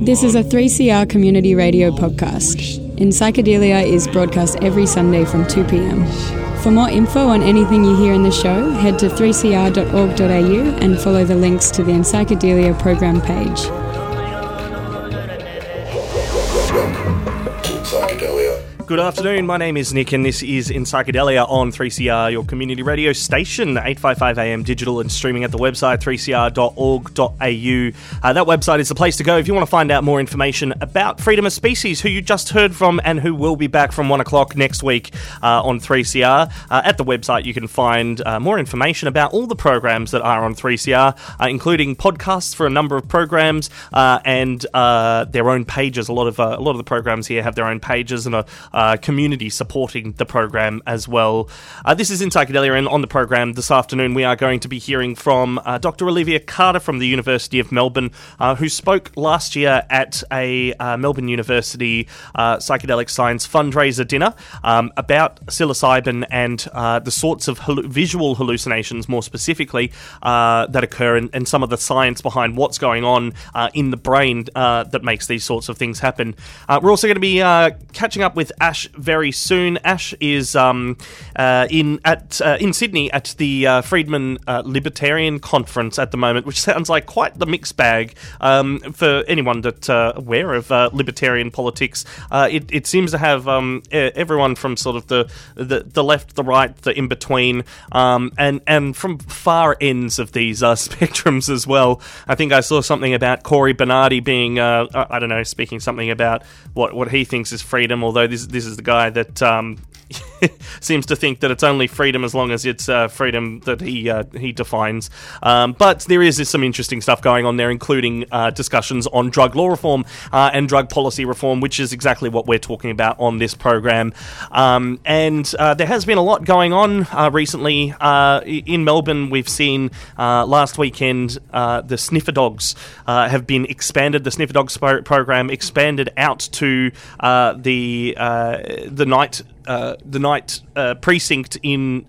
This is a 3CR community radio podcast. In Psychedelia is broadcast every Sunday from 2 p.m. For more info on anything you hear in the show, head to 3cr.org.au and follow the links to the In Psychedelia program page. Good afternoon, my name is Nick and this is In Psychedelia on 3CR, your community radio station, 855am digital and streaming at the website 3cr.org.au. That website is the place to go if you want to find out more information about Freedom of Species, who you just heard from and who will be back from 1 o'clock next week on 3CR. At the website you can find more information about all the programs that are on 3CR, including podcasts for a number of programs and their own pages. A lot of the programs here have their own pages and community supporting the program as well. This is In Psychedelia, and on the program this afternoon we are going to be hearing from Dr. Olivia Carter from the University of Melbourne, who spoke last year at a Melbourne University Psychedelic Science fundraiser dinner about psilocybin and the sorts of visual hallucinations, more specifically, that occur and some of the science behind what's going on in the brain that makes these sorts of things happen. We're also going to be catching up with Ash very soon. Ash is in Sydney at the Friedman Libertarian Conference at the moment, which sounds like quite the mixed bag for anyone that's aware of libertarian politics. It seems to have everyone from sort of the left, the right, the in between, and from far ends of these spectrums as well. I think I saw something about Corey Bernardi being speaking something about what he thinks is freedom, although this is the guy that seems to think that it's only freedom as long as it's freedom that he defines. But there is some interesting stuff going on there, including discussions on drug law reform and drug policy reform, which is exactly what we're talking about on this program. And there has been a lot going on recently. In Melbourne, we've seen last weekend the sniffer dogs have been expanded. The sniffer dogs program expanded out to the night precinct in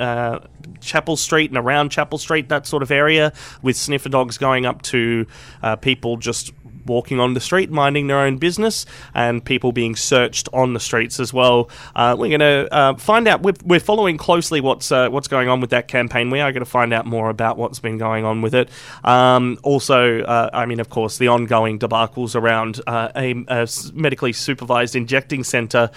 Chapel Street and around Chapel Street, that sort of area, with sniffer dogs going up to people just walking on the street, minding their own business, and people being searched on the streets as well. We're going to find out. We're following closely what's going on with that campaign. We are going to find out more about what's been going on with it. Of course, the ongoing debacles around a medically supervised injecting centre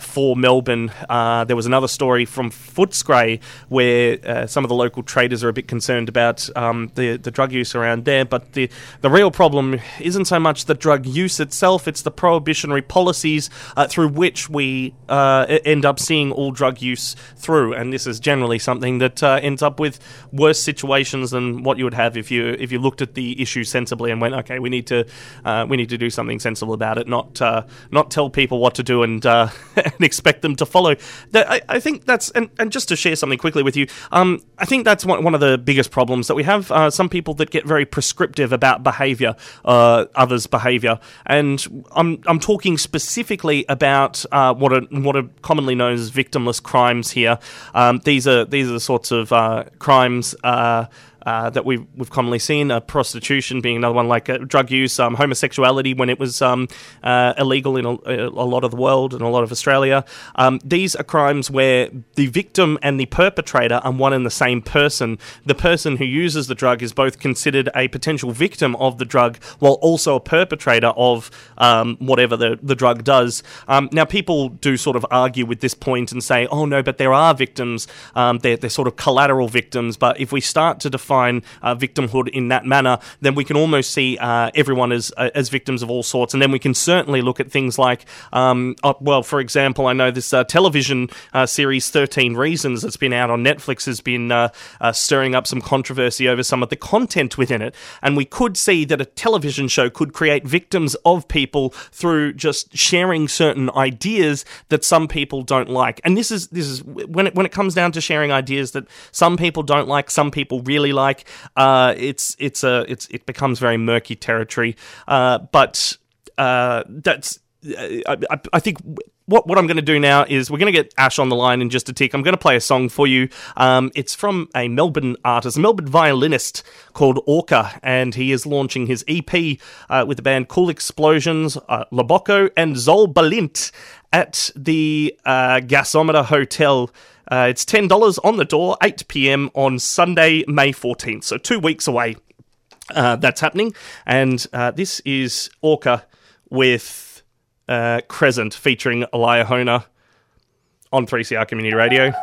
for Melbourne. There was another story from Footscray where some of the local traders are a bit concerned about the drug use around there, but the real problem isn't so much the drug use itself, it's the prohibitionary policies through which we end up seeing all drug use through, and this is generally something that ends up with worse situations than what you would have if you looked at the issue sensibly and went, okay, we need to do something sensible about it, not tell people what to do and expect them to follow. I think that's, and just to share something quickly with you, I think that's one of the biggest problems that we have. Some people that get very prescriptive about behaviour, others' behaviour, and I'm talking specifically about what are commonly known as victimless crimes here. These are the sorts of crimes that we've commonly seen, prostitution being another one, like drug use, homosexuality when it was illegal in a lot of the world and a lot of Australia. These are crimes where the victim and the perpetrator are one and the same person. The person who uses the drug is both considered a potential victim of the drug while also a perpetrator of whatever the drug does. Now, people do sort of argue with this point and say, oh no, but there are victims, they're sort of collateral victims, but if we start to define victimhood in that manner, then we can almost see everyone as victims of all sorts, and then we can certainly look at things like, for example, I know this television series 13 Reasons that's been out on Netflix has been stirring up some controversy over some of the content within it, and we could see that a television show could create victims of people through just sharing certain ideas that some people don't like, and this is when it comes down to sharing ideas that some people don't like, some people really like. It becomes very murky territory, but that's I think what I'm going to do now is we're going to get Ash on the line in just a tick. I'm going to play a song for you. It's from a Melbourne artist, a Melbourne violinist called Orca, and he is launching his EP with the band Cool Explosions, Loboco and Zol Balint at the Gasometer Hotel. It's $10 on the door, 8 p.m. on Sunday, May 14th, so 2 weeks away. That's happening, and this is Orca with... Crescent featuring Eliah Hohner on 3CR Community Radio.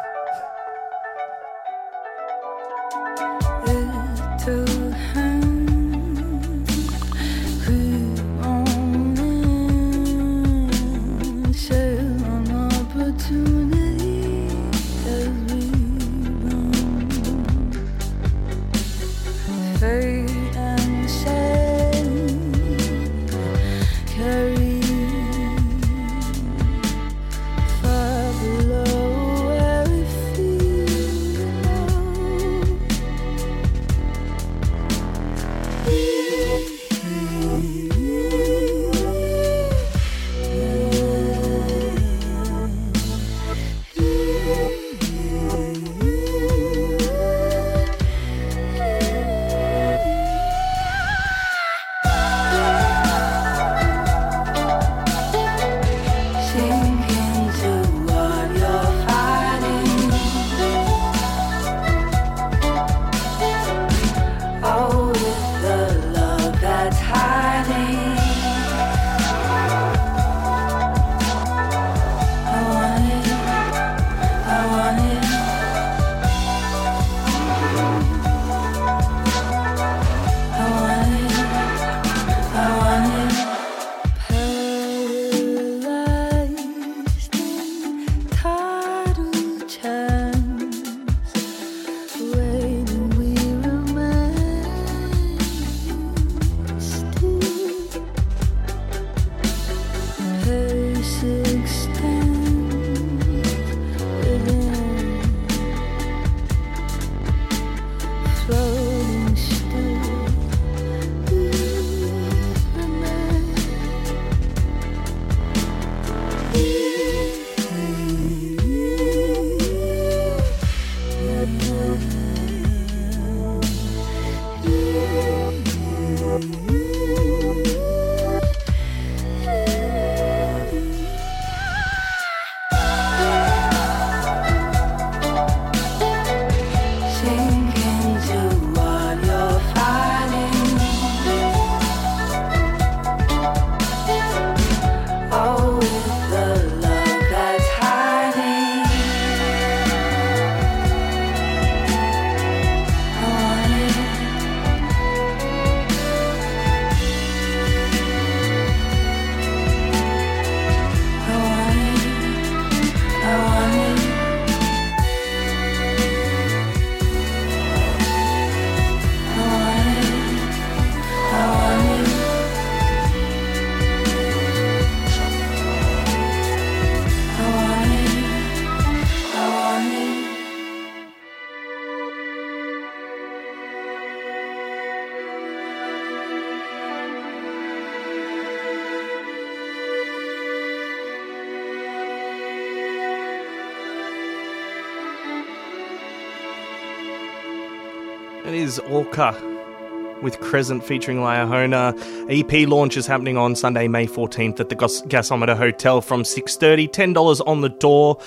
Is Orca with Crescent featuring Eliah Hohner. EP launch is happening on Sunday, May 14th at the Gasometer Hotel from 6:30. $10 on the door,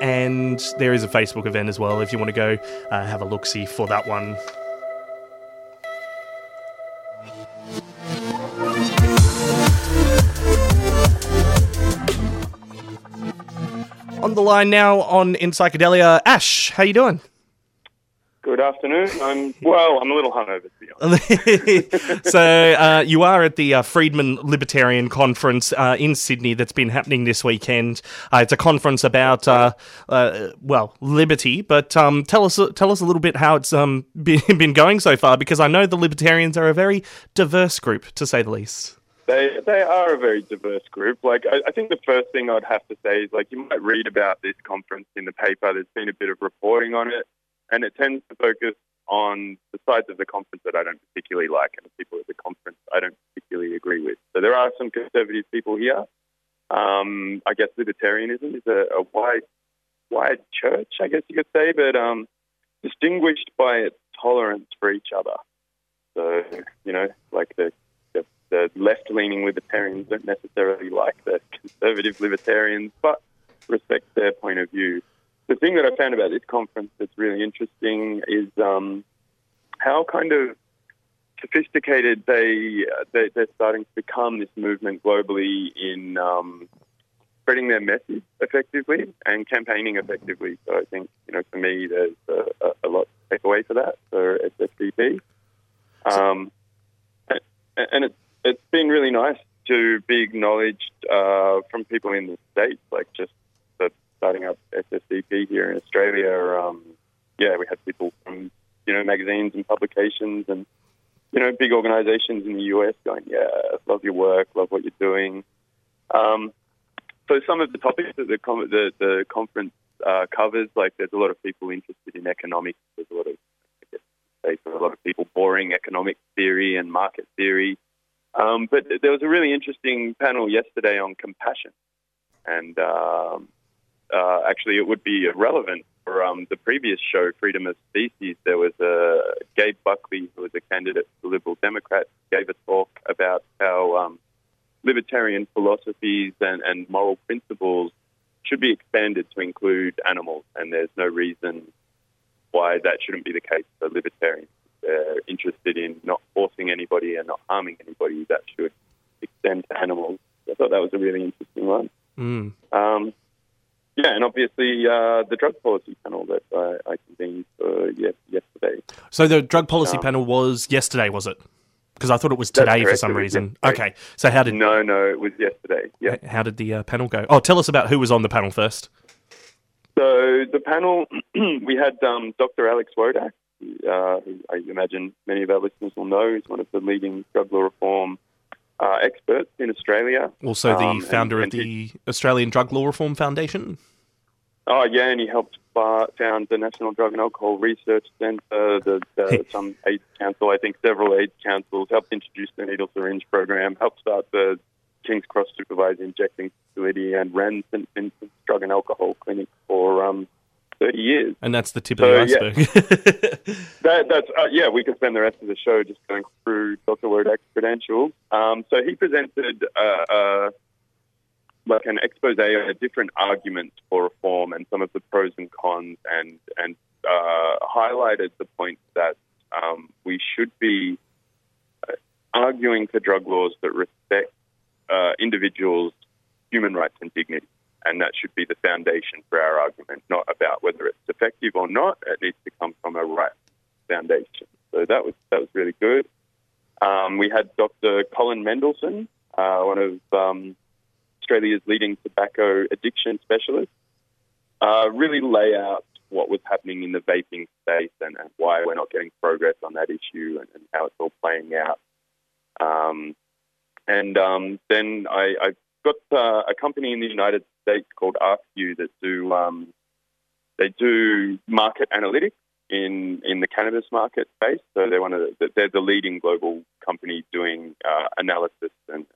and there is a Facebook event as well if you want to go have a look-see for that one. On the line now on In Psychedelia, Ash, how you doing? Good afternoon. I'm a little hungover, to be honest. So you are at the Friedman Libertarian Conference in Sydney that's been happening this weekend. It's a conference about, liberty. But tell us a little bit how it's been going so far, because I know the Libertarians are a very diverse group, to say the least. They are a very diverse group. Like, I think the first thing I'd have to say is, like, you might read about this conference in the paper. There's been a bit of reporting on it. And it tends to focus on the sides of the conference that I don't particularly like and the people at the conference I don't particularly agree with. So there are some conservative people here. I guess libertarianism is a wide church, I guess you could say, but distinguished by its tolerance for each other. So, you know, like the left-leaning libertarians don't necessarily like the conservative libertarians, but respect their point of view. The thing that I found about this conference that's really interesting is how kind of sophisticated they're starting to become, this movement globally, in spreading their message effectively and campaigning effectively. So I think, you know, for me, there's a lot to take away for that, for SSDP. And it's been really nice to be acknowledged from people in the States, like just starting up SSDP here in Australia. We had people from, you know, magazines and publications and, you know, big organizations in the US going, yeah, love your work, love what you're doing. So some of the topics that the conference covers, like there's a lot of people interested in economics. There's a lot of, people boring economic theory and market theory. But there was a really interesting panel yesterday on compassion. And actually, it would be relevant for the previous show, Freedom of Species. There was Gabe Buckley, who was a candidate for the Liberal Democrats, gave a talk about how libertarian philosophies and moral principles should be expanded to include animals, and there's no reason why that shouldn't be the case for libertarians. They're interested in not forcing anybody and not harming anybody. That should extend to animals. I thought that was a really interesting one. Mm. Yeah, and obviously the drug policy panel that I convened for yesterday. So the drug policy panel was yesterday, was it? Because I thought it was today for some reason. Yesterday. Okay, so how did... No, it was yesterday. Yeah. How did the panel go? Oh, tell us about who was on the panel first. So the panel, we had Dr. Alex Wodak, who I imagine many of our listeners will know. He's one of the leading drug law reform experts in Australia. Also the founder of the Australian Drug Law Reform Foundation. Oh, yeah, and he helped found the National Drug and Alcohol Research Centre, some AIDS council, I think several AIDS councils, helped introduce the needle syringe program, helped start the King's Cross supervised injecting facility, and ran St. Vincent's drug and alcohol clinic for 30 years. And that's the tip of the iceberg. Yeah. We could spend the rest of the show just going through Dr. Wodak's credentials. So he presented an expose on the different arguments for reform and some of the pros and cons, and highlighted the point that we should be arguing for drug laws that respect individuals' human rights and dignity. And that should be the foundation for our argument, not about whether it's effective or not. It needs to come from a right foundation. So that was really good. We had Dr. Colin Mendelsohn, one of Australia's leading tobacco addiction specialists, really lay out what was happening in the vaping space and why we're not getting progress on that issue and how it's all playing out. Then I've got a company in the United States called RQ that do they do market analytics in the cannabis market space. So they're the leading global company doing analysis and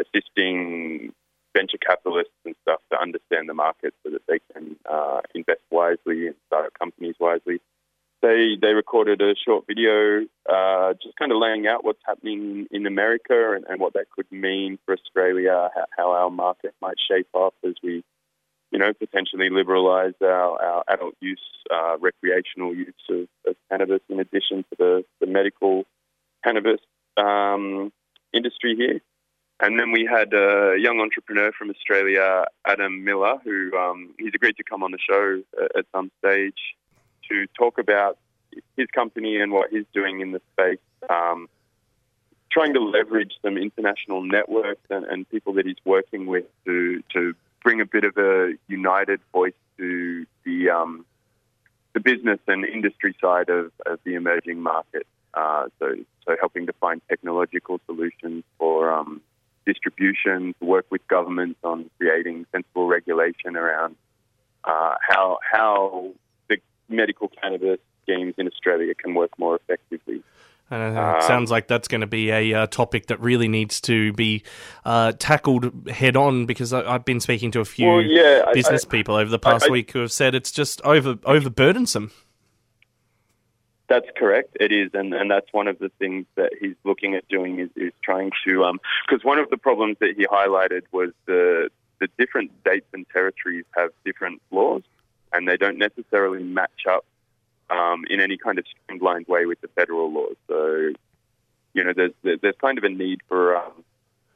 assisting venture capitalists and stuff to understand the market so that they can invest wisely and start companies wisely. They recorded a short video just kind of laying out what's happening in America and what that could mean for Australia, how our market might shape up as we, you know, potentially liberalise our adult use, recreational use of cannabis in addition to the medical cannabis industry here. And then we had a young entrepreneur from Australia, Adam Miller, who he's agreed to come on the show at some stage to talk about his company and what he's doing in the space, trying to leverage some international networks and people that he's working with to bring a bit of a united voice to the business and industry side of the emerging market. So helping to find technological solutions for distribution, to work with governments on creating sensible regulation around how medical cannabis schemes in Australia can work more effectively. And it sounds like that's going to be a topic that really needs to be tackled head on, because I've been speaking to a few business people over the past week who have said it's just overburdensome. That's correct. It is, and that's one of the things that he's looking at doing is trying to because one of the problems that he highlighted was the different states and territories have different laws, and they don't necessarily match up in any kind of streamlined way with the federal laws. So, you know, there's kind of a need for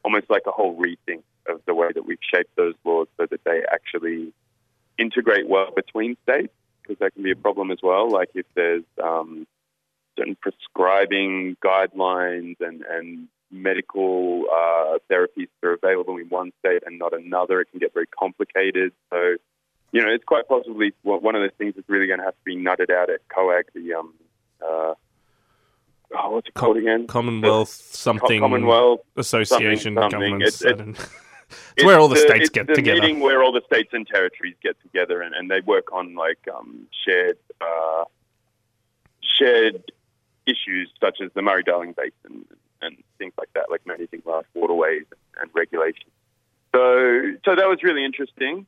almost like a whole rethink of the way that we've shaped those laws so that they actually integrate well between states, because that can be a problem as well. Like if there's certain prescribing guidelines and medical therapies that are available in one state and not another, it can get very complicated. So, you know, it's quite possibly one of those things that's really going to have to be nutted out at COAG, the what's it called again? Commonwealth Association something. Governments. It's where all the states get together. It's the meeting where all the states and territories get together, and they work on like shared issues such as the Murray-Darling Basin and things like that, like managing large waterways and regulations. So that was really interesting.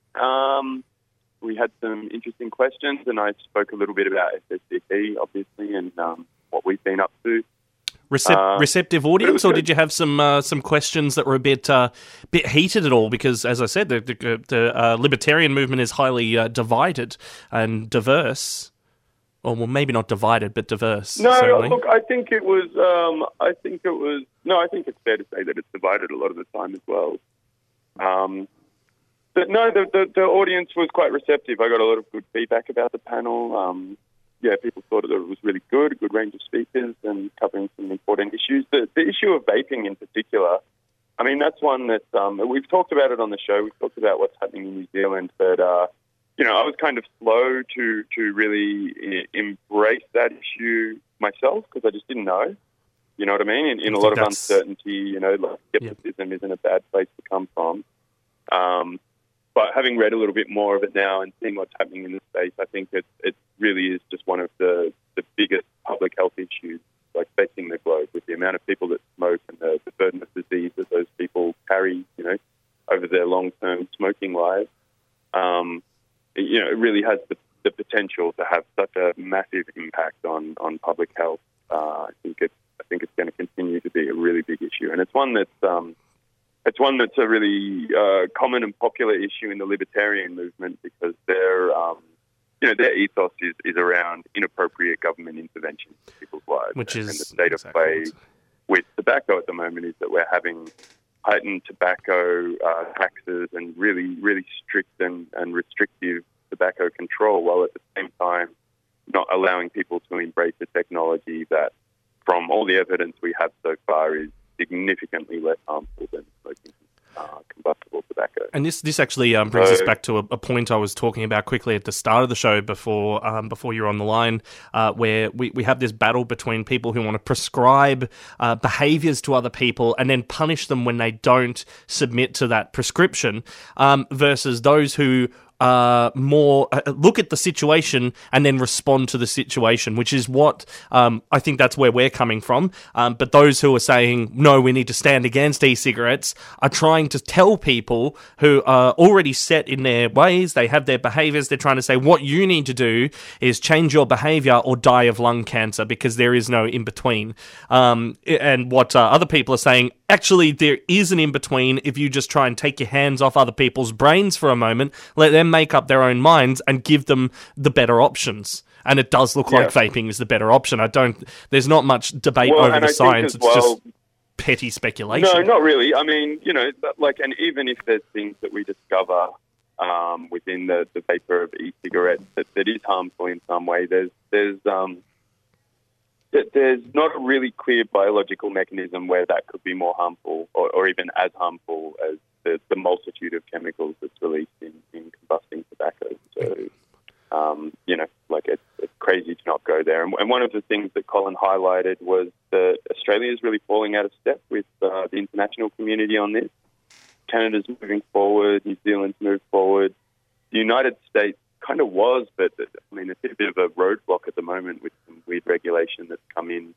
We had some interesting questions, and I spoke a little bit about SSDP, obviously, and what we've been up to. Receptive audience, or did you have some questions that were a bit heated at all? Because, as I said, the libertarian movement is highly divided and diverse. Or, well, maybe not divided, but diverse. No, certainly. Look, I think it was. I think it's fair to say that it's divided a lot of the time as well. But no, the audience was quite receptive. I got a lot of good feedback about the panel. People thought that it was really good, a good range of speakers and covering some important issues. The issue of vaping in particular, I mean, that's one that we've talked about it on the show. We've talked about what's happening in New Zealand, but, you know, I was kind of slow to really embrace that issue myself because I just didn't know. You know what I mean? In a lot of uncertainty, you know, like skepticism isn't a bad place to come from. But having read a little bit more of it now and seeing what's happening in the space, I think it really is just one of the biggest public health issues like facing the globe, with the amount of people that smoke and the burden of disease that those people carry, you know, over their long-term smoking lives. You know, it really has the potential to have such a massive impact on public health. I think it's going to continue to be a really big issue, and it's one that's. It's one that's a really common and popular issue in the libertarian movement because their ethos is around inappropriate government intervention in people's lives. Which is the state of play with tobacco at the moment is that we're having heightened tobacco taxes and really, really strict and restrictive tobacco control, while at the same time not allowing people to embrace the technology that, from all the evidence we have so far, is significantly less harmful than smoking combustible tobacco. And this actually brings us back to a point I was talking about quickly at the start of the show before you were on the line, where we have this battle between people who want to prescribe behaviours to other people and then punish them when they don't submit to that prescription, versus those who look at the situation and then respond to the situation, which is what I think that's where we're coming from. But those who are saying, no, we need to stand against e-cigarettes are trying to tell people who are already set in their ways, they have their behaviours, they're trying to say what you need to do is change your behaviour or die of lung cancer, because there is no in-between. And what other people are saying, actually, there is an in-between if you just try and take your hands off other people's brains for a moment, let them make up their own minds and give them the better options. And it does look like vaping is the better option. There's not much debate over the science. It's just petty speculation. No, not really. I mean, you know, like, and even if there's things that we discover within the vapor of e-cigarettes that is harmful in some way, there's not a really clear biological mechanism where that could be more harmful or even as harmful as the multitude of chemicals that's released in combusting tobacco. So, you know, like it's crazy to not go there. And one of the things that Colin highlighted was that Australia is really falling out of step with the international community on this. Canada's moving forward. New Zealand's moved forward. The United States kind of was, but, I mean, it's a bit of a roadblock at the moment with some weird regulation that's come in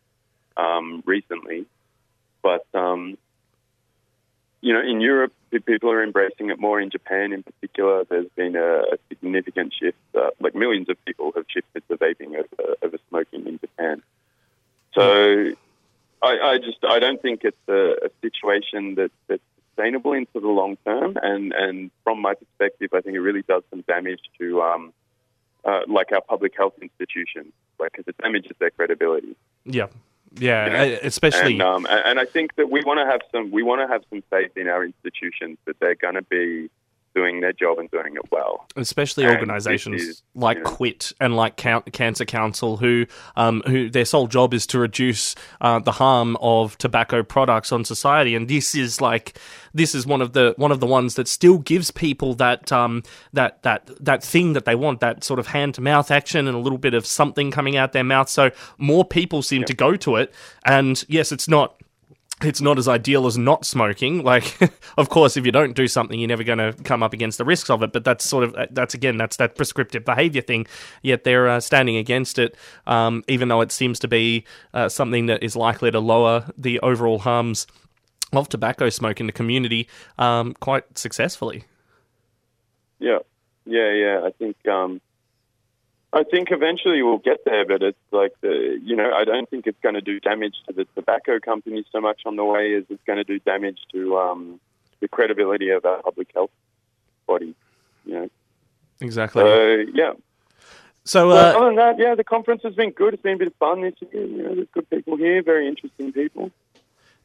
recently. But, you know, in Europe, people are embracing it more. In Japan in particular, there's been a significant shift. Like millions of people have shifted to vaping over smoking in Japan. So I don't think it's a situation that's sustainable into the long term. And from my perspective, I think it really does some damage to, like, our public health institutions, because it damages their credibility. Yeah. Yeah, you know? Especially, and I think that we want to have some faith in our institutions that they're going to be doing their job and doing it well. Especially organisations like QUIT and like Cancer Council, who their sole job is to reduce the harm of tobacco products on society. And this is one of the ones that still gives people that thing that they want, that sort of hand to mouth action and a little bit of something coming out their mouth. So more people seem to go to it. And yes, it's not as ideal as not smoking. Like, of course, if you don't do something, you're never going to come up against the risks of it. But that's that prescriptive behaviour thing. Yet they're standing against it, even though it seems to be something that is likely to lower the overall harms of tobacco smoke in the community quite successfully. Yeah. I think eventually we'll get there, but it's like, I don't think it's going to do damage to the tobacco companies so much on the way as it's going to do damage to the credibility of our public health body, you know. Exactly. So, yeah. So, other than that, the conference has been good. It's been a bit of fun this year. You know, there's good people here, very interesting people.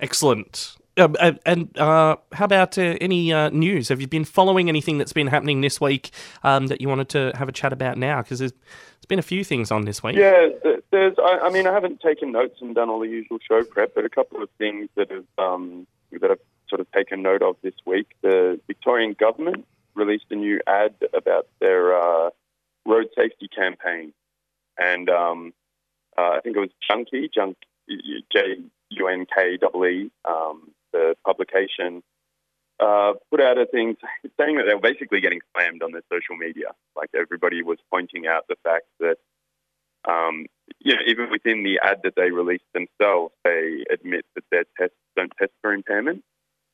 Excellent. And how about any news? Have you been following anything that's been happening this week that you wanted to have a chat about now? Because there's been a few things on this week. Yeah, there's. I mean, I haven't taken notes and done all the usual show prep, but a couple of things that I've sort of taken note of this week. The Victorian government released a new ad about their road safety campaign, and I think it was Junk JUNKEE. The publication put out a thing saying that they were basically getting slammed on their social media. Like, everybody was pointing out the fact that, even within the ad that they released themselves, they admit that their tests don't test for impairment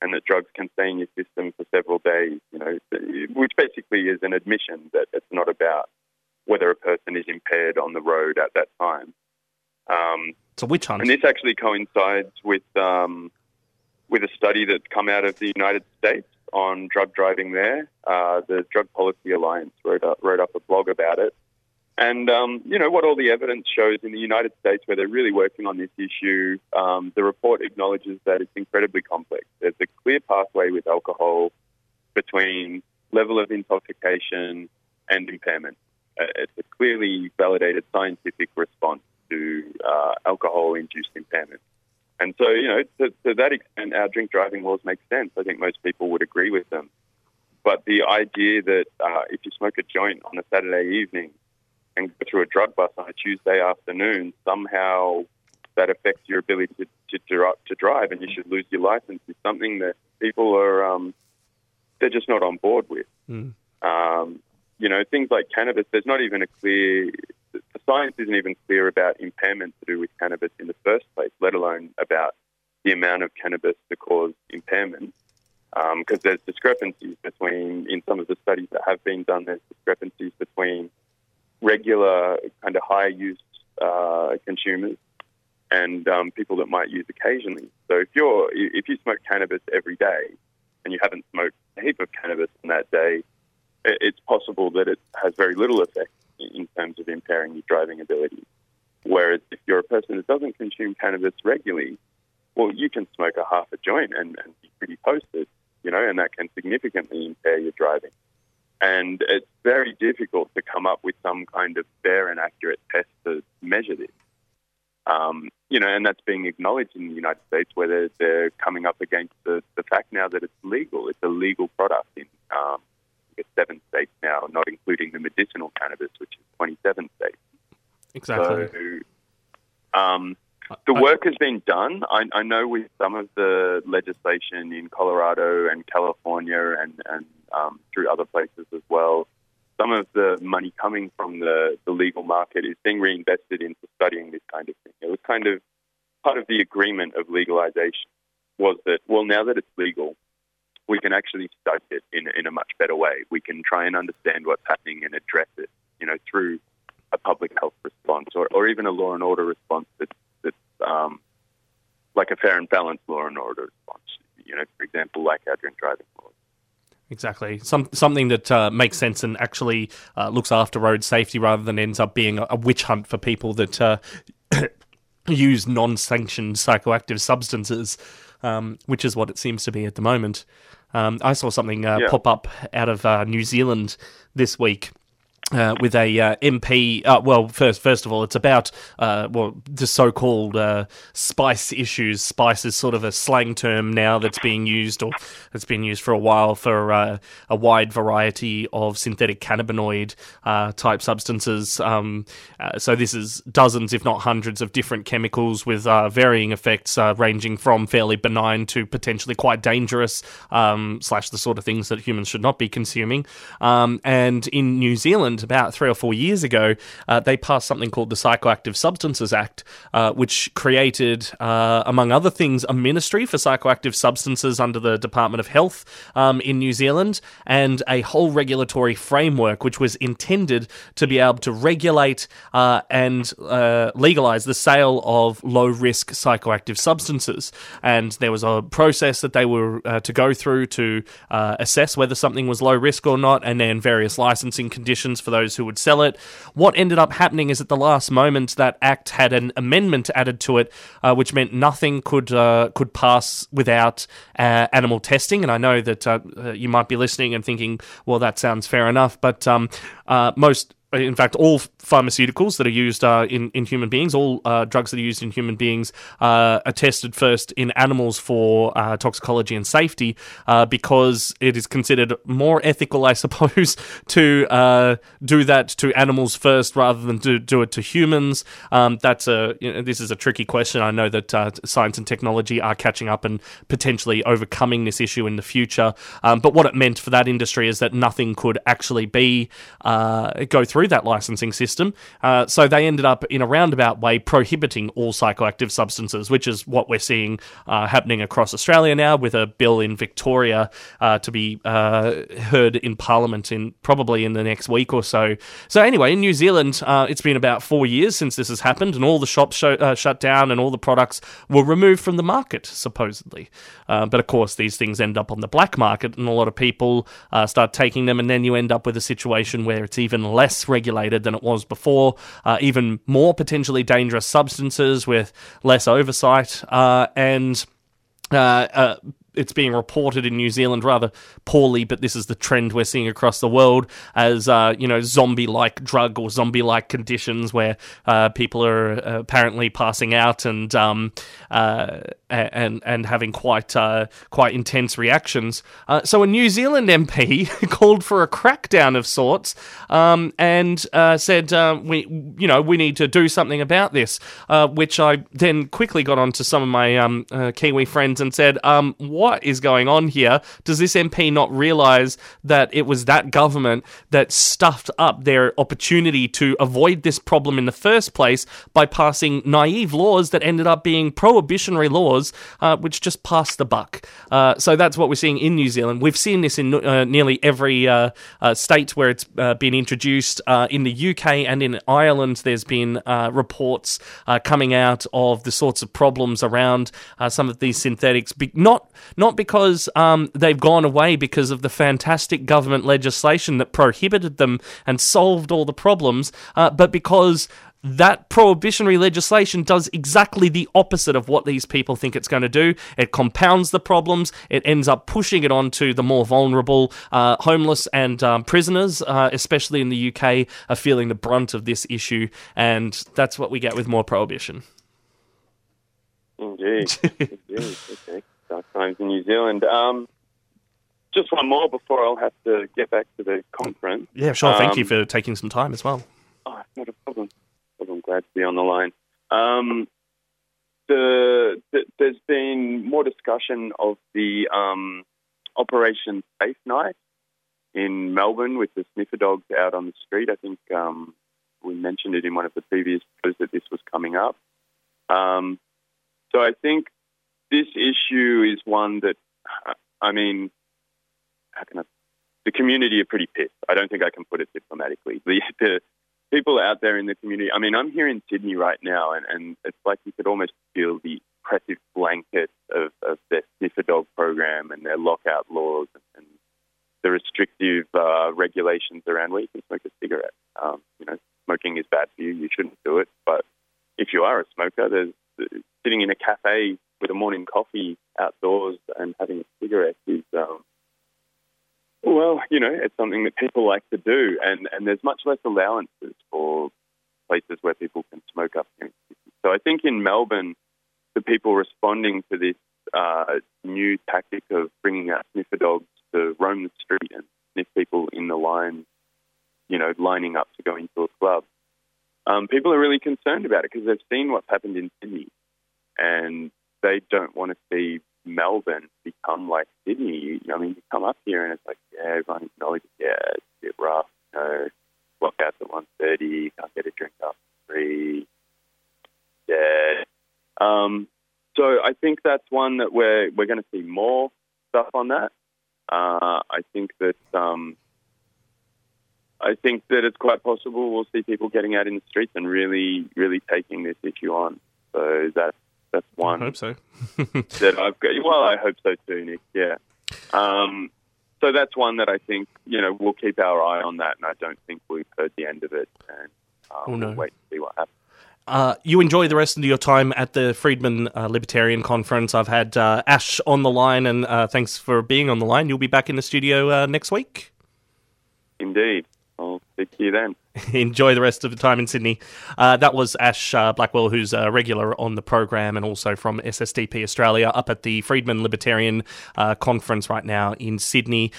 and that drugs can stay in your system for several days, you know, which basically is an admission that it's not about whether a person is impaired on the road at that time. It's a witch hunt. And this actually coincides with a study that's come out of the United States on drug driving there. The Drug Policy Alliance wrote up a blog about it. And, what all the evidence shows in the United States, where they're really working on this issue, the report acknowledges that it's incredibly complex. There's a clear pathway with alcohol between level of intoxication and impairment. It's a clearly validated scientific response to alcohol-induced impairment. And so, to that extent, our drink driving laws make sense. I think most people would agree with them. But the idea that if you smoke a joint on a Saturday evening and go through a drug bust on a Tuesday afternoon, somehow that affects your ability to drive and you should lose your license is something that people are, they're just not on board with. Mm. Things like cannabis, there's not even a clear... The science isn't even clear about impairment to do with cannabis in the first place, let alone about the amount of cannabis to cause impairment, because there's discrepancies between, in some of the studies that have been done, there's discrepancies between regular kind of high-use consumers and people that might use occasionally. So if you smoke cannabis every day and you haven't smoked a heap of cannabis on that day, it's possible that it has very little effect in terms of impairing your driving ability. Whereas if you're a person that doesn't consume cannabis regularly, well, you can smoke a half a joint and be pretty posted, and that can significantly impair your driving. And it's very difficult to come up with some kind of fair and accurate test to measure this. And that's being acknowledged in the United States, where they're coming up against the fact now that it's legal. It's a legal product in 7 states now, not including the medicinal cannabis, which is 27 states. Exactly. So, the work has been done. I know with some of the legislation in Colorado and California and through other places as well, some of the money coming from the legal market is being reinvested into studying this kind of thing. It was kind of part of the agreement of legalisation was that, well, now that it's legal, we can actually study it in a much better way. We can try and understand what's happening and address it, you know, through a public health response or even a law and order response that's like a fair and balanced law and order response, you know, for example, like our drink driving laws. Exactly. Something that makes sense and actually looks after road safety rather than ends up being a witch hunt for people that use non-sanctioned psychoactive substances, which is what it seems to be at the moment. I saw something pop up out of New Zealand this week with a MP. First of all, it's about the so-called spice issues. Spice is sort of a slang term now that's being used, or that's been used for a while, for a wide variety of synthetic cannabinoid type substances. So this is dozens, if not hundreds, of different chemicals with varying effects, ranging from fairly benign to potentially quite dangerous, / the sort of things that humans should not be consuming. And in New Zealand, about 3 or 4 years ago, they passed something called the Psychoactive Substances Act, which created, among other things, a ministry for psychoactive substances under the Department of Health in New Zealand, and a whole regulatory framework which was intended to be able to regulate and legalise the sale of low-risk psychoactive substances. And there was a process that they were to go through to assess whether something was low-risk or not, and then various licensing conditions for those who would sell it. What ended up happening is at the last moment that act had an amendment added to it, which meant nothing could pass without animal testing. And I know that you might be listening and thinking, well, that sounds fair enough, but in fact, all pharmaceuticals that are used in human beings, all drugs that are used in human beings are tested first in animals for toxicology and safety because it is considered more ethical, I suppose, to do that to animals first rather than to do it to humans. This is a tricky question. I know that science and technology are catching up and potentially overcoming this issue in the future. But what it meant for that industry is that nothing could actually be go through that licensing system, so they ended up in a roundabout way prohibiting all psychoactive substances, which is what we're seeing happening across Australia now, with a bill in Victoria to be heard in Parliament probably in the next week or so. So anyway, in New Zealand, it's been about 4 years since this has happened, and all the shops shut down and all the products were removed from the market, supposedly. But of course, these things end up on the black market, and a lot of people start taking them, and then you end up with a situation where it's even less regulated than it was before, even more potentially dangerous substances with less oversight, and it's being reported in New Zealand rather poorly, but this is the trend we're seeing across the world as, zombie-like drug or zombie-like conditions where people are apparently passing out and having quite intense reactions. So a New Zealand MP called for a crackdown of sorts and said, we need to do something about this, which I then quickly got onto some of my Kiwi friends and said, what is going on here? Does this MP not realise that it was that government that stuffed up their opportunity to avoid this problem in the first place by passing naive laws that ended up being prohibitionary laws, which just passed the buck? So that's what we're seeing in New Zealand. We've seen this in nearly every state where it's been introduced. In the UK and in Ireland, there's been reports coming out of the sorts of problems around some of these synthetics, not because they've gone away because of the fantastic government legislation that prohibited them and solved all the problems, but because that prohibitionary legislation does exactly the opposite of what these people think it's going to do. It compounds the problems. It ends up pushing it onto the more vulnerable. Homeless and prisoners, especially in the UK, are feeling the brunt of this issue, and that's what we get with more prohibition. Indeed. Okay. Dark times in New Zealand. Just one more before I'll have to get back to the conference. Yeah, sure. Thank you for taking some time as well. Oh, not a problem. I'm glad to be on the line. There's been more discussion of the Operation Safe Night in Melbourne with the sniffer dogs out on the street. I think we mentioned it in one of the previous shows that this was coming up. So I think this issue is one that, I mean, the community are pretty pissed. I don't think I can put it diplomatically. The people out there in the community, I mean, I'm here in Sydney right now, and it's like you could almost feel the oppressive blanket of their sniffer dog program and their lockout laws and the restrictive regulations around where you can smoke a cigarette. You know, smoking is bad for you. You shouldn't do it. But if you are a smoker, sitting in a cafe with a morning coffee outdoors and having a cigarette is, well, you know, it's something that people like to do. And there's much less allowances for places where people can smoke up here. So I think in Melbourne, the people responding to this new tactic of bringing out sniffer dogs to roam the street and sniff people in the line, you know, lining up to go into a club. People are really concerned about it because they've seen what's happened in Sydney and they don't want to see Melbourne become like Sydney. I mean, you come up here and it's like, yeah, everyone acknowledges, yeah, it's a bit rough, you know, lockouts at 1:30, can't get a drink after 3, yeah. So I think that's one that we're going to see more stuff on that. I think that it's quite possible we'll see people getting out in the streets and really, really taking this issue on. So that's one. I hope so. that I've got. Well, I hope so too, Nick. Yeah. So that's one that I think, you know, we'll keep our eye on that, and I don't think we've heard the end of it, and we'll wait to see what happens. You enjoy the rest of your time at the Friedman Libertarian Conference. I've had Ash on the line, and thanks for being on the line. You'll be back in the studio next week. Indeed. I'll speak to you then. Enjoy the rest of the time in Sydney. That was Ash Blackwell, who's a regular on the program and also from SSDP Australia, up at the Friedman Libertarian Conference right now in Sydney.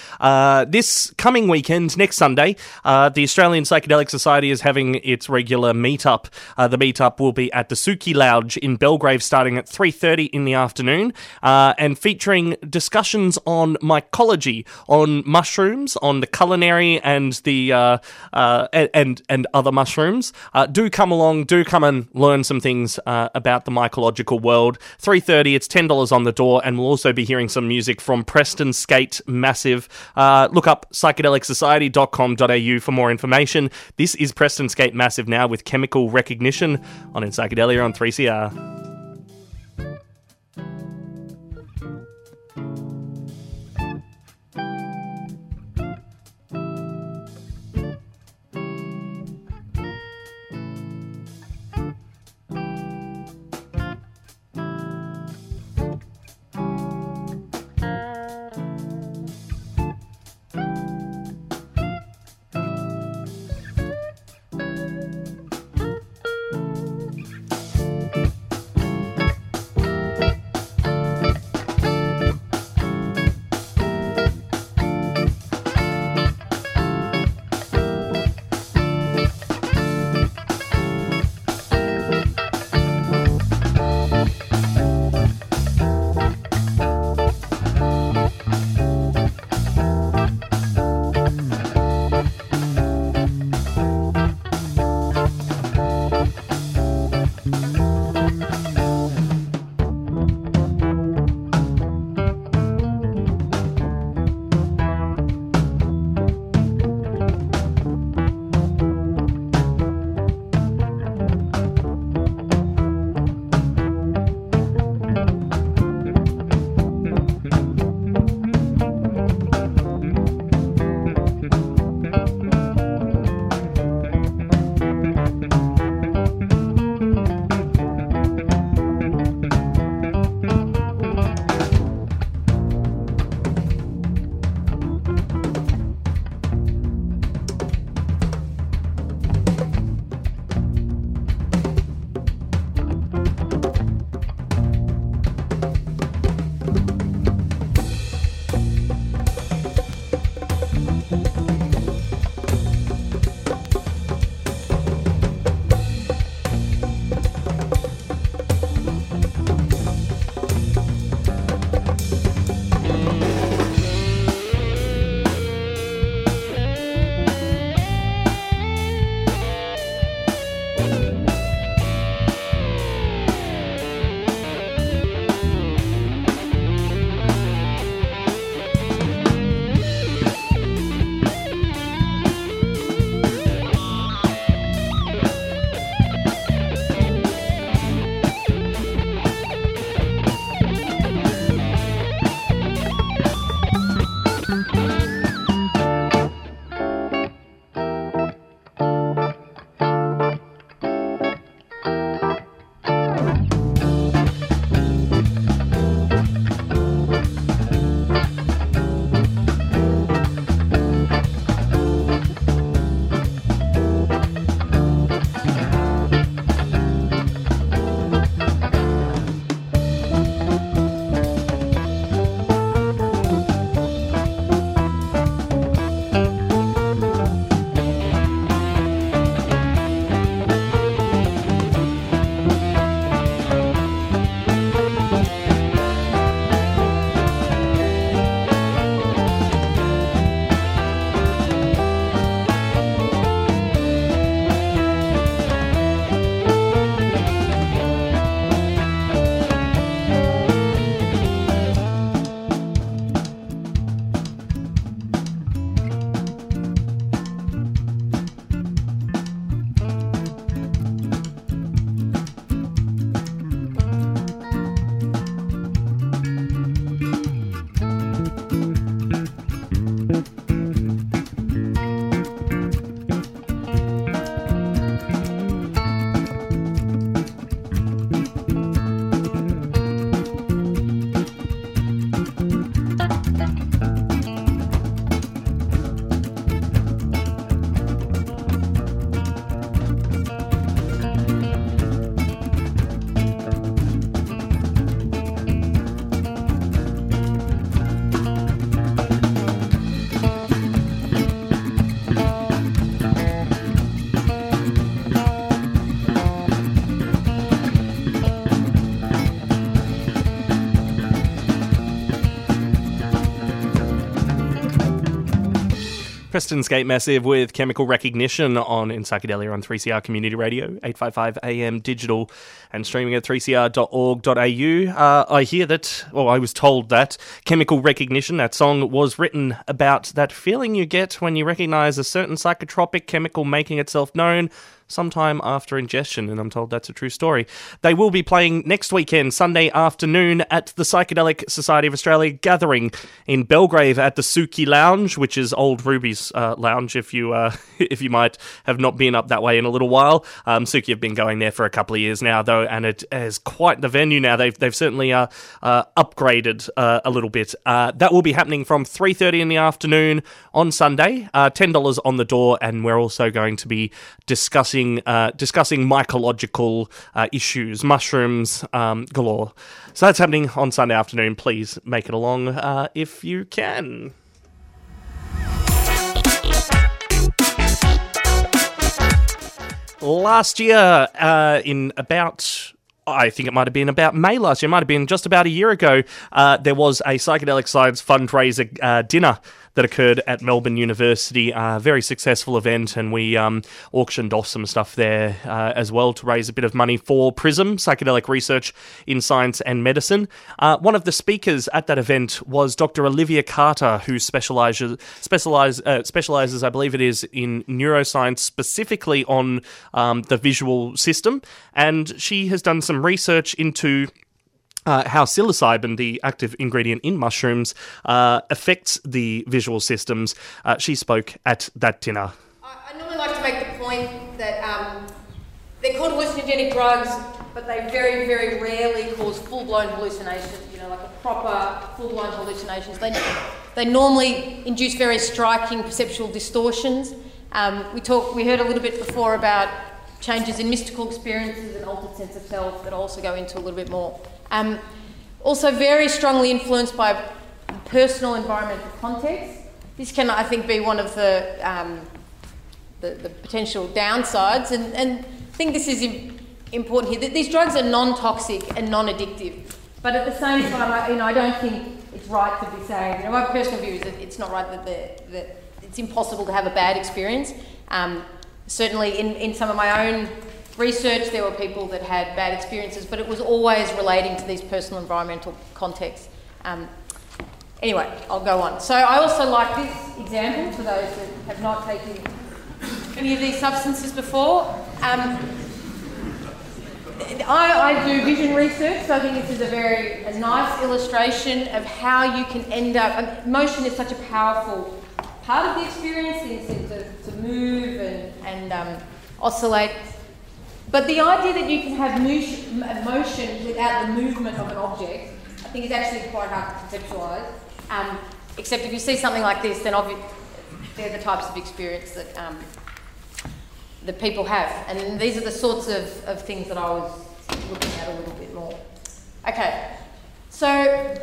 This coming weekend, next Sunday, the Australian Psychedelic Society is having its regular meetup. The meetup will be at the Suki Lounge in Belgrave starting at 3:30 in the afternoon and featuring discussions on mycology, on mushrooms, on the culinary and the and other mushrooms. Do come along, do come and learn some things about the mycological world. 3:30, it's $10 on the door, and we'll also be hearing some music from Preston Skate Massive. Look up psychedelicsociety.com.au for more information. This is Preston Skate Massive now with Chemical Recognition on In Psychedelia on 3CR. Preston Skate Massive with Chemical Recognition on In Psychedelia on 3CR Community Radio, 855 AM digital and streaming at 3cr.org.au. I hear that, well, I was told that Chemical Recognition, that song, was written about that feeling you get when you recognise a certain psychotropic chemical making itself known sometime after ingestion, and I'm told that's a true story. They will be playing next weekend, Sunday afternoon, at the Psychedelic Society of Australia gathering in Belgrave at the Suki Lounge, which is Old Ruby's lounge, if you might have not been up that way in a little while. Suki have been going there for a couple of years now, though, and it is quite the venue now. They've certainly upgraded a little bit. That will be happening from 3:30 in the afternoon on Sunday, $10 on the door, and we're also going to be discussing mycological issues, mushrooms galore. So that's happening on Sunday afternoon. Please make it along if you can. Last year, I think it might have been about May last year, it might have been just about a year ago, there was a psychedelic science fundraiser dinner that occurred at Melbourne University, a very successful event, and we auctioned off some stuff there as well to raise a bit of money for PRISM, Psychedelic Research in Science and Medicine. One of the speakers at that event was Dr. Olivia Carter, who specialises, I believe it is, in neuroscience, specifically on the visual system, and she has done some research into how psilocybin, the active ingredient in mushrooms, affects the visual systems. She spoke at that dinner. I normally like to make the point that they're called hallucinogenic drugs, but they very, very rarely cause full-blown hallucinations, you know, like a proper full-blown hallucinations. They normally induce very striking perceptual distortions. We heard a little bit before about changes in mystical experiences and altered sense of self that I'll also go into a little bit more. Also very strongly influenced by personal environmental context. This can, I think, be one of the potential downsides, and I think this is important here, that these drugs are non-toxic and non-addictive, but at the same time, I don't think it's right to be saying, my personal view is that it's not right, that it's impossible to have a bad experience. Certainly in some of my own research, there were people that had bad experiences, but it was always relating to these personal environmental contexts. Anyway, I'll go on. So I also like this example for those that have not taken any of these substances before. I do vision research, so I think this is a nice illustration of how you can end up. Motion is such a powerful part of the experience, the instinct to move and oscillate. But the idea that you can have motion without the movement of an object, I think, is actually quite hard to conceptualise. Except if you see something like this, then they're the types of experience that that people have. And these are the sorts of things that I was looking at a little bit more. Okay, so I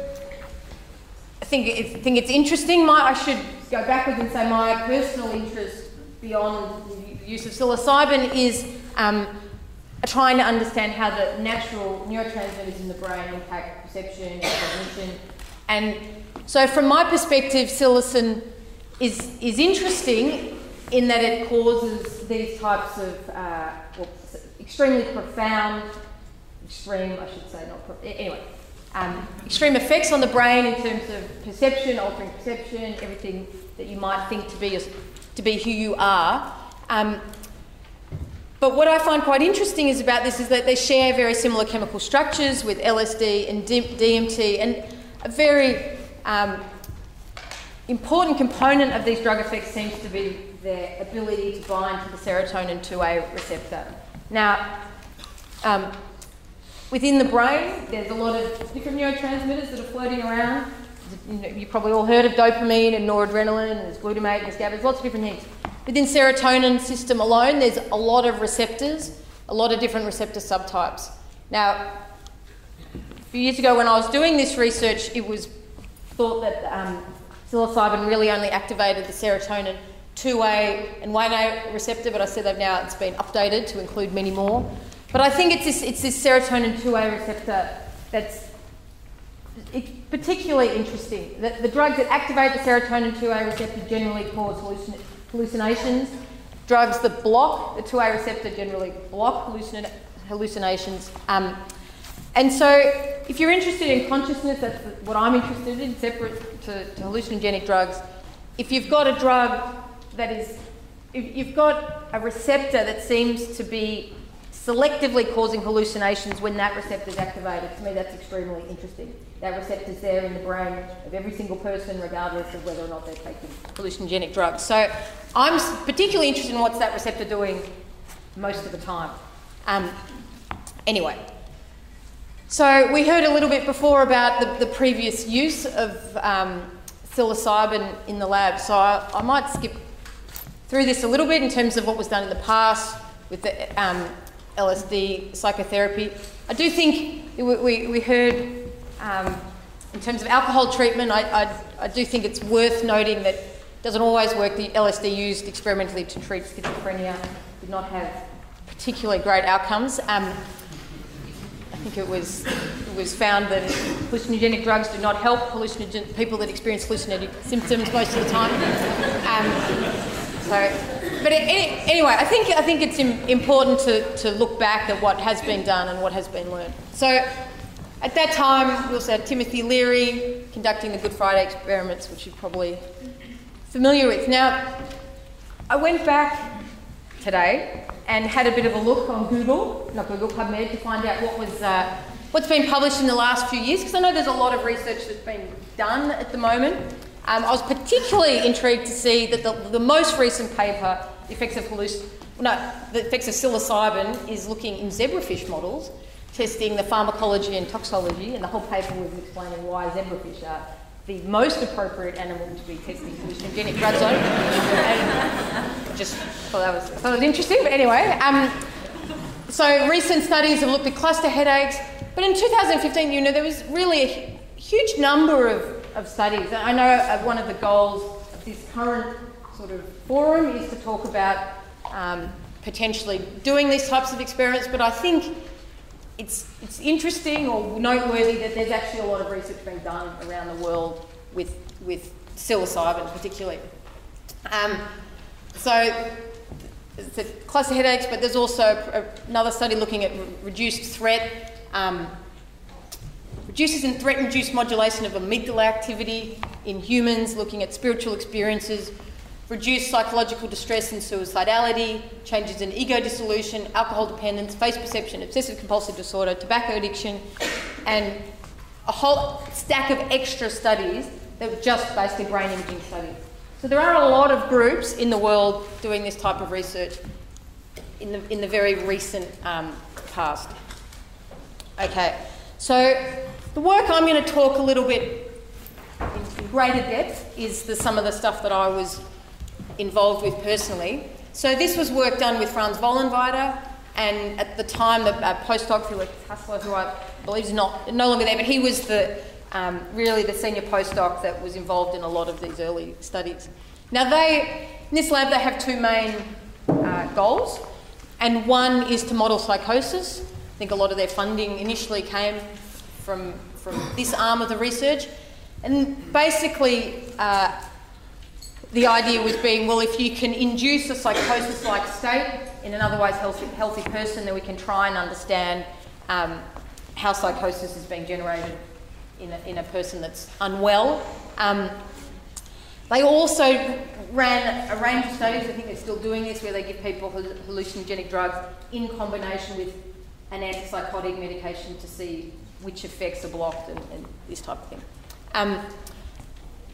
think it's interesting. I should go backwards and say my personal interest beyond the use of psilocybin is trying to understand how the natural neurotransmitters in the brain impact perception and cognition. And so from my perspective, psilocin is interesting in that it causes these types of extremely profound, extreme effects on the brain in terms of perception, altering perception, everything that you might think to be who you are. But what I find quite interesting is about this is that they share very similar chemical structures with LSD and DMT, and a very important component of these drug effects seems to be their ability to bind to the serotonin 2A receptor. Now, within the brain, there's a lot of different neurotransmitters that are floating around. You've probably all heard of dopamine and noradrenaline, and there's glutamate and GABA, there's lots of different things. Within serotonin system alone, there's a lot of receptors, a lot of different receptor subtypes. Now, a few years ago when I was doing this research, it was thought that psilocybin really only activated the serotonin 2A and 1A receptor, but I see they've now, it's been updated to include many more. But I think it's this serotonin 2A receptor that's it's particularly interesting that the drugs that activate the serotonin 2A receptor generally cause hallucinations. Drugs that block the 2A receptor generally block hallucinations. And so if you're interested in consciousness, that's what I'm interested in, separate to hallucinogenic drugs. If you've got a drug that is, if you've got a receptor that seems to be selectively causing hallucinations when that receptor is activated, to me that's extremely interesting. That receptor's there in the brain of every single person regardless of whether or not they're taking hallucinogenic drugs. So I'm particularly interested in what's that receptor doing most of the time. Anyway, so we heard a little bit before about the previous use of psilocybin in the lab, so I might skip through this a little bit in terms of what was done in the past with the LSD psychotherapy. I do think we heard in terms of alcohol treatment, I do think it's worth noting that it doesn't always work. The LSD used experimentally to treat schizophrenia did not have particularly great outcomes. I think it was found that hallucinogenic drugs do not help people that experience hallucinogenic symptoms most of the time. Anyway, I think it's important to look back at what has been done and what has been learned. So at that time, we also had Timothy Leary conducting the Good Friday experiments, which you're probably familiar with. Now, I went back today and had a bit of a look on Google, not Google, PubMed, to find out what was, what's been published in the last few years, because I know there's a lot of research that's been done at the moment. I was particularly intrigued to see that the most recent paper, the effects of psilocybin, is looking in zebrafish models, testing the pharmacology and toxicology, and the whole paper was explaining why zebrafish are the most appropriate animal to be testing hallucinogenic drugs on. And just thought that was interesting, but anyway. So recent studies have looked at cluster headaches, but in 2015, you know, there was really a huge number of studies. I know one of the goals of this current sort of forum is to talk about potentially doing these types of experiments, but I think it's interesting or noteworthy that there's actually a lot of research being done around the world with psilocybin particularly. So it's cluster headaches, but there's also another study looking at reduced threat, reduces in threat-induced modulation of amygdala activity in humans, looking at spiritual experiences, reduced psychological distress and suicidality, changes in ego dissolution, alcohol dependence, face perception, obsessive-compulsive disorder, tobacco addiction, and a whole stack of extra studies that were just basically brain imaging studies. So there are a lot of groups in the world doing this type of research in the very recent past. Okay, so the work I'm going to talk a little bit in greater depth is some of the stuff that I was involved with personally. So this was work done with Franz Vollenweider, and at the time the postdoc Felix Hassler, who I believe is no longer there, but he was the really the senior postdoc that was involved in a lot of these early studies. Now in this lab they have two main goals, and one is to model psychosis. I think a lot of their funding initially came from this arm of the research. And basically, the idea was being, well, if you can induce a psychosis-like state in an otherwise healthy person, then we can try and understand how psychosis is being generated in a person that's unwell. They also ran a range of studies, I think they're still doing this, where they give people hallucinogenic drugs in combination with an antipsychotic medication to see which effects are blocked and this type of thing.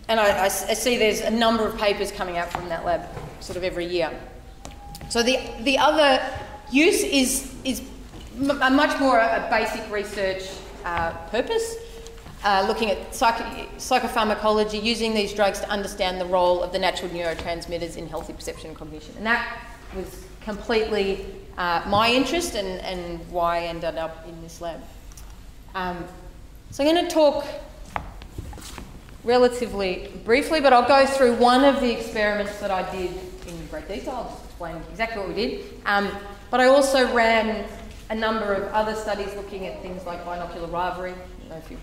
And I see there's a number of papers coming out from that lab sort of every year. So the other use is much more a basic research purpose, looking at psychopharmacology, using these drugs to understand the role of the natural neurotransmitters in healthy perception and cognition. And that was completely my interest and why I ended up in this lab. So I'm going to talk relatively briefly, but I'll go through one of the experiments that I did in great detail. I'll just explain exactly what we did. But I also ran a number of other studies looking at things like binocular rivalry, I don't know if you're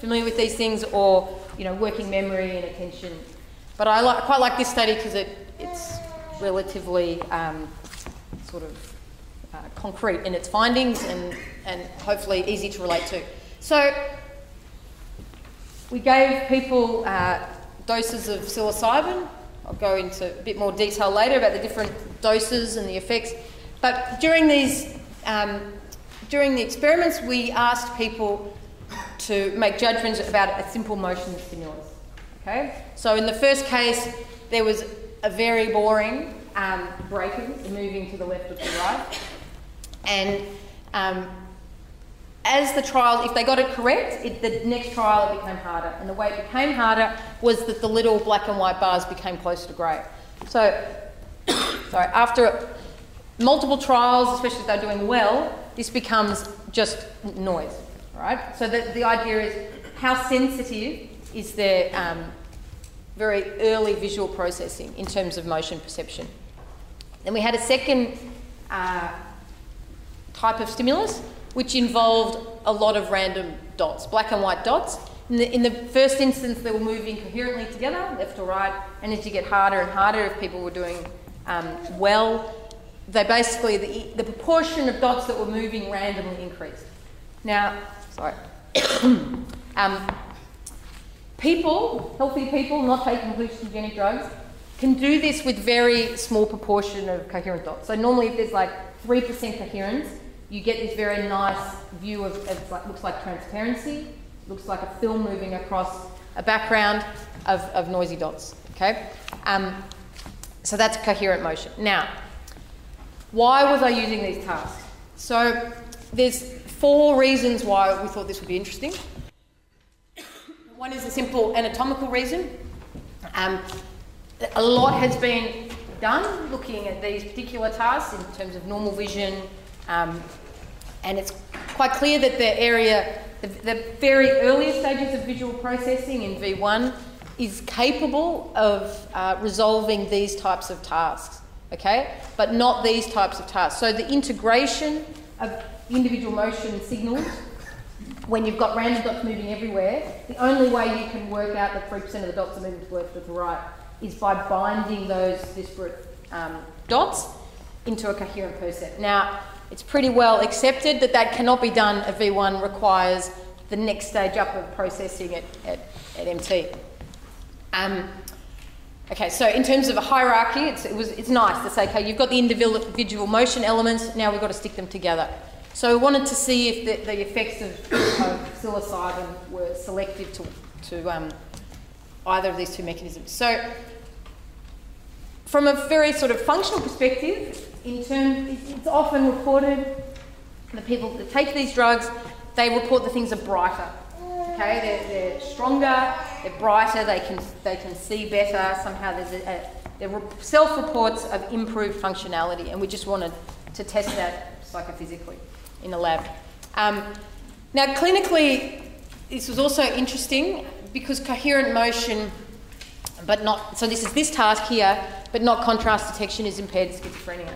familiar with these things, or working memory and attention. But I quite like this study because it's relatively sort of concrete in its findings and hopefully easy to relate to. So we gave people doses of psilocybin. I'll go into a bit more detail later about the different doses and the effects. But during these, during the experiments, we asked people to make judgments about a simple motion stimulus. Okay? So in the first case, there was a very boring braking, moving to the left or to the right. And as the trial, if they got it correct, the next trial it became harder. And the way it became harder was that the little black and white bars became closer to grey. So, sorry, after multiple trials, especially if they're doing well, this becomes just noise, right? So the idea is how sensitive is their very early visual processing in terms of motion perception. Then we had a second type of stimulus, which involved a lot of random dots, black and white dots. In the first instance, they were moving coherently together, left or right, and as you get harder and harder, if people were doing well, they basically, the proportion of dots that were moving randomly increased. Now, sorry, people, healthy people, not taking hallucinogenic drugs, can do this with very small proportion of coherent dots. So normally if there's like 3% coherence, you get this very nice view of, looks like transparency, looks like a film moving across a background of noisy dots, okay? So that's coherent motion. Now, why was I using these tasks? So there's four reasons why we thought this would be interesting. One is a simple anatomical reason. A lot has been done looking at these particular tasks in terms of normal vision, and it's quite clear that the area, the very earliest stages of visual processing in V1 is capable of resolving these types of tasks, okay? But not these types of tasks. So the integration of individual motion signals, when you've got random dots moving everywhere, the only way you can work out that 3% of the dots are moving to the left or to the right is by binding those disparate dots into a coherent percept. Now, it's pretty well accepted that that cannot be done at V1, requires the next stage up of processing at MT. Okay, so in terms of a hierarchy, it's nice to say, okay, you've got the individual motion elements, now we've got to stick them together. So we wanted to see if the effects of psilocybin were selective to either of these two mechanisms. So from a very sort of functional perspective, in terms, it's often reported, the people that take these drugs, they report that things are brighter. Okay, they're stronger, they're brighter, they can see better. Somehow there's there self-reports of improved functionality, and we just wanted to test that psychophysically in the lab. Now, clinically, this was also interesting because coherent motion, but not, so this is this task here, but not contrast detection is impaired in schizophrenia.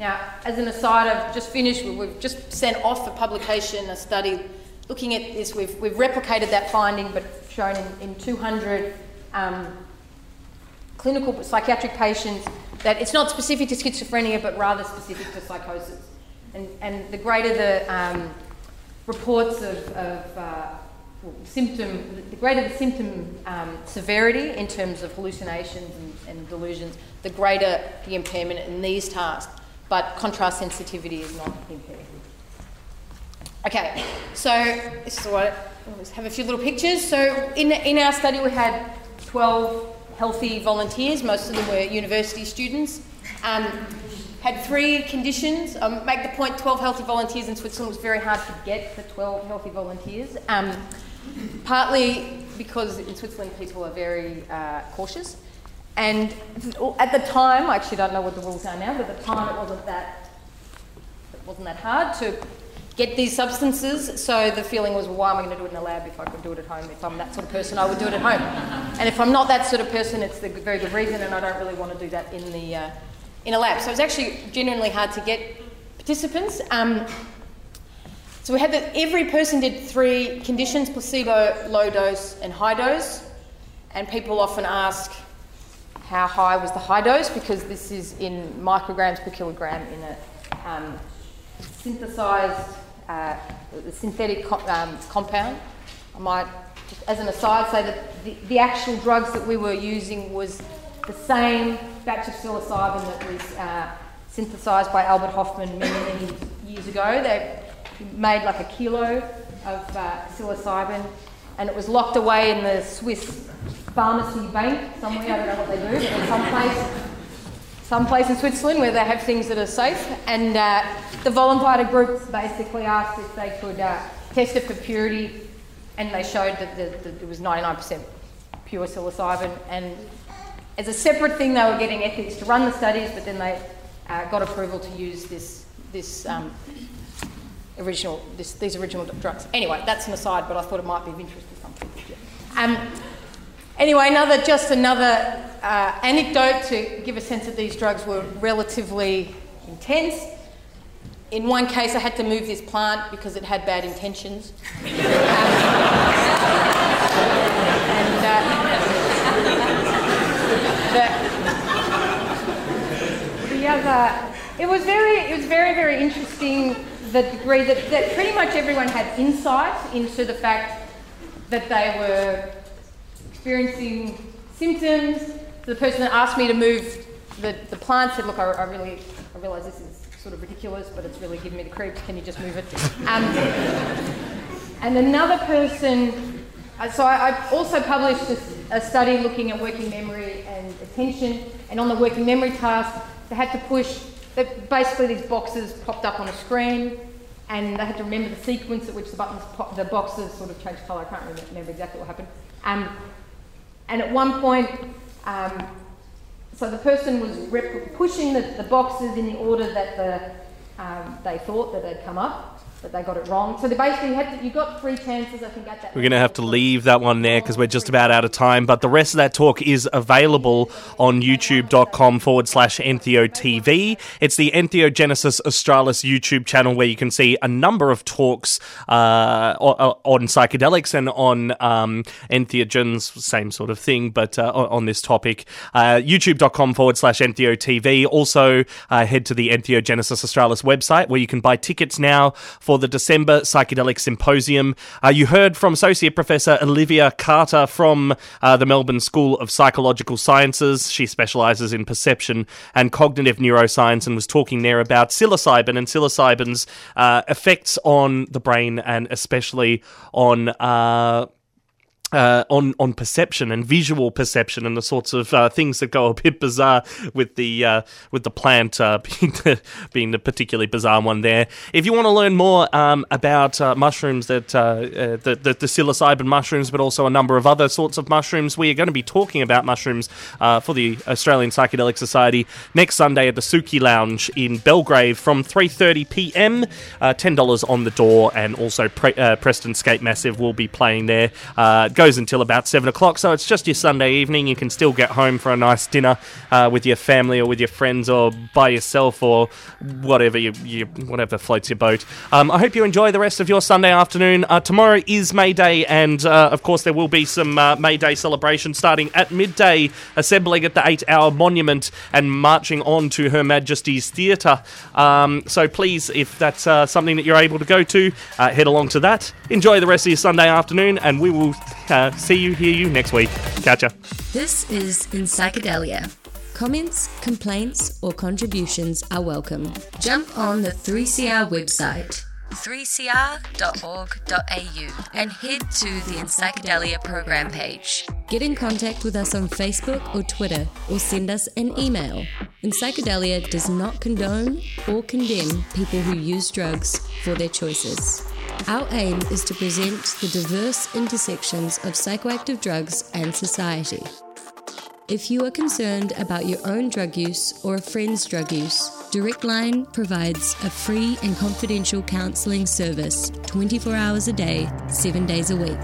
Now, as an aside, I've just finished, we've just sent off for publication a study looking at this. We've replicated that finding, but shown in 200 clinical psychiatric patients that it's not specific to schizophrenia, but rather specific to psychosis. And the greater the reports of symptom, the greater the symptom severity in terms of hallucinations and delusions, the greater the impairment in these tasks, but contrast sensitivity is not impaired. Okay, so this is what, I just have a few little pictures. So in our study we had 12 healthy volunteers, most of them were university students, had three conditions. I make the point 12 healthy volunteers in Switzerland was very hard to get the 12 healthy volunteers. Partly because in Switzerland people are very cautious, and at the time, I actually don't know what the rules are now, but at the time it wasn't that hard to get these substances, so the feeling was, well, why am I going to do it in the lab if I could do it at home? If I'm that sort of person, I would do it at home. And if I'm not that sort of person, it's a very good reason, and I don't really want to do that in a lab. So it was actually genuinely hard to get participants. So we had that every person did three conditions: placebo, low dose and high dose. And people often ask how high was the high dose, because this is in micrograms per kilogram in a synthesised synthetic compound. I might, just as an aside, say that the actual drugs that we were using was the same batch of psilocybin that was synthesised by Albert Hoffman many years ago. They made like a kilo of psilocybin, and it was locked away in the Swiss pharmacy bank somewhere. I don't know what they do, but in some place in Switzerland where they have things that are safe. And the volunteer groups basically asked if they could test it for purity, and they showed that it was 99% pure psilocybin. And as a separate thing, they were getting ethics to run the studies, but then they got approval to use these original drugs. Anyway, that's an aside, but I thought it might be of interest to some people. Anyway, just another anecdote to give a sense that these drugs were relatively intense. In one case, I had to move this plant because it had bad intentions. It was very, very interesting, the degree that pretty much everyone had insight into the fact that they were experiencing symptoms. The person that asked me to move the plant said, "Look, I realise this is sort of ridiculous, but it's really giving me the creeps. Can you just move it?" And another person, so I also published a study looking at working memory and attention, and on the working memory task, they had to push. Basically, these boxes popped up on a screen, and they had to remember the sequence at which the buttons popped. The boxes sort of changed colour. I can't remember exactly what happened. And at one point, so the person was pushing the boxes in the order that they thought that they'd come up, but they got it wrong. So they basically you got three chances, I think, at that. We're going to have to leave that one there because we're just about out of time, but the rest of that talk is available on youtube.com/EntheoTV. It's the Entheogenesis Australis YouTube channel where you can see a number of talks on psychedelics and on entheogens, same sort of thing, but on this topic. youtube.com/EntheoTV. Also, head to the Entheogenesis Australis website where you can buy tickets now for the December Psychedelic Symposium. You heard from Associate Professor Olivia Carter from the Melbourne School of Psychological Sciences. She specialises in perception and cognitive neuroscience and was talking there about psilocybin and psilocybin's effects on the brain and especially on perception and visual perception and the sorts of things that go a bit bizarre with the plant being the particularly bizarre one there. If you want to learn more about mushrooms, that the psilocybin mushrooms, but also a number of other sorts of mushrooms, we are going to be talking about mushrooms for the Australian Psychedelic Society next Sunday at the Suki Lounge in Belgrave from 3:30 p.m. $10 on the door, and also Preston Skate Massive will be playing there. Goes until about 7 o'clock, so it's just your Sunday evening. You can still get home for a nice dinner with your family or with your friends or by yourself or whatever whatever floats your boat. I hope you enjoy the rest of your Sunday afternoon. Tomorrow is May Day, and of course there will be some May Day celebrations starting at midday, assembling at the 8-hour monument and marching on to Her Majesty's Theatre. So please, if that's something that you're able to go to, head along to that. Enjoy the rest of your Sunday afternoon, and we will see you, hear you next week. Gotcha. This is In Psychedelia. Comments, complaints, or contributions are welcome. Jump on the 3CR website, 3cr.org.au, and head to the In Psychedelia program page. Get in contact with us on Facebook or Twitter, or send us an email. In Psychedelia does not condone or condemn people who use drugs for their choices. Our aim is to present the diverse intersections of psychoactive drugs and society. If you are concerned about your own drug use or a friend's drug use, Direct Line provides a free and confidential counselling service 24 hours a day, 7 days a week.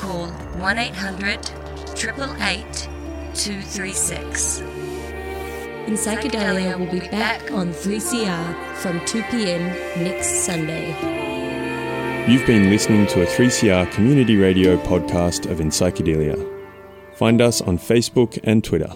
Call 1-800-888-236. In Psychedelia will be back on 3CR from 2 p.m. next Sunday. You've been listening to a 3CR community radio podcast of In Psychedelia. Find us on Facebook and Twitter.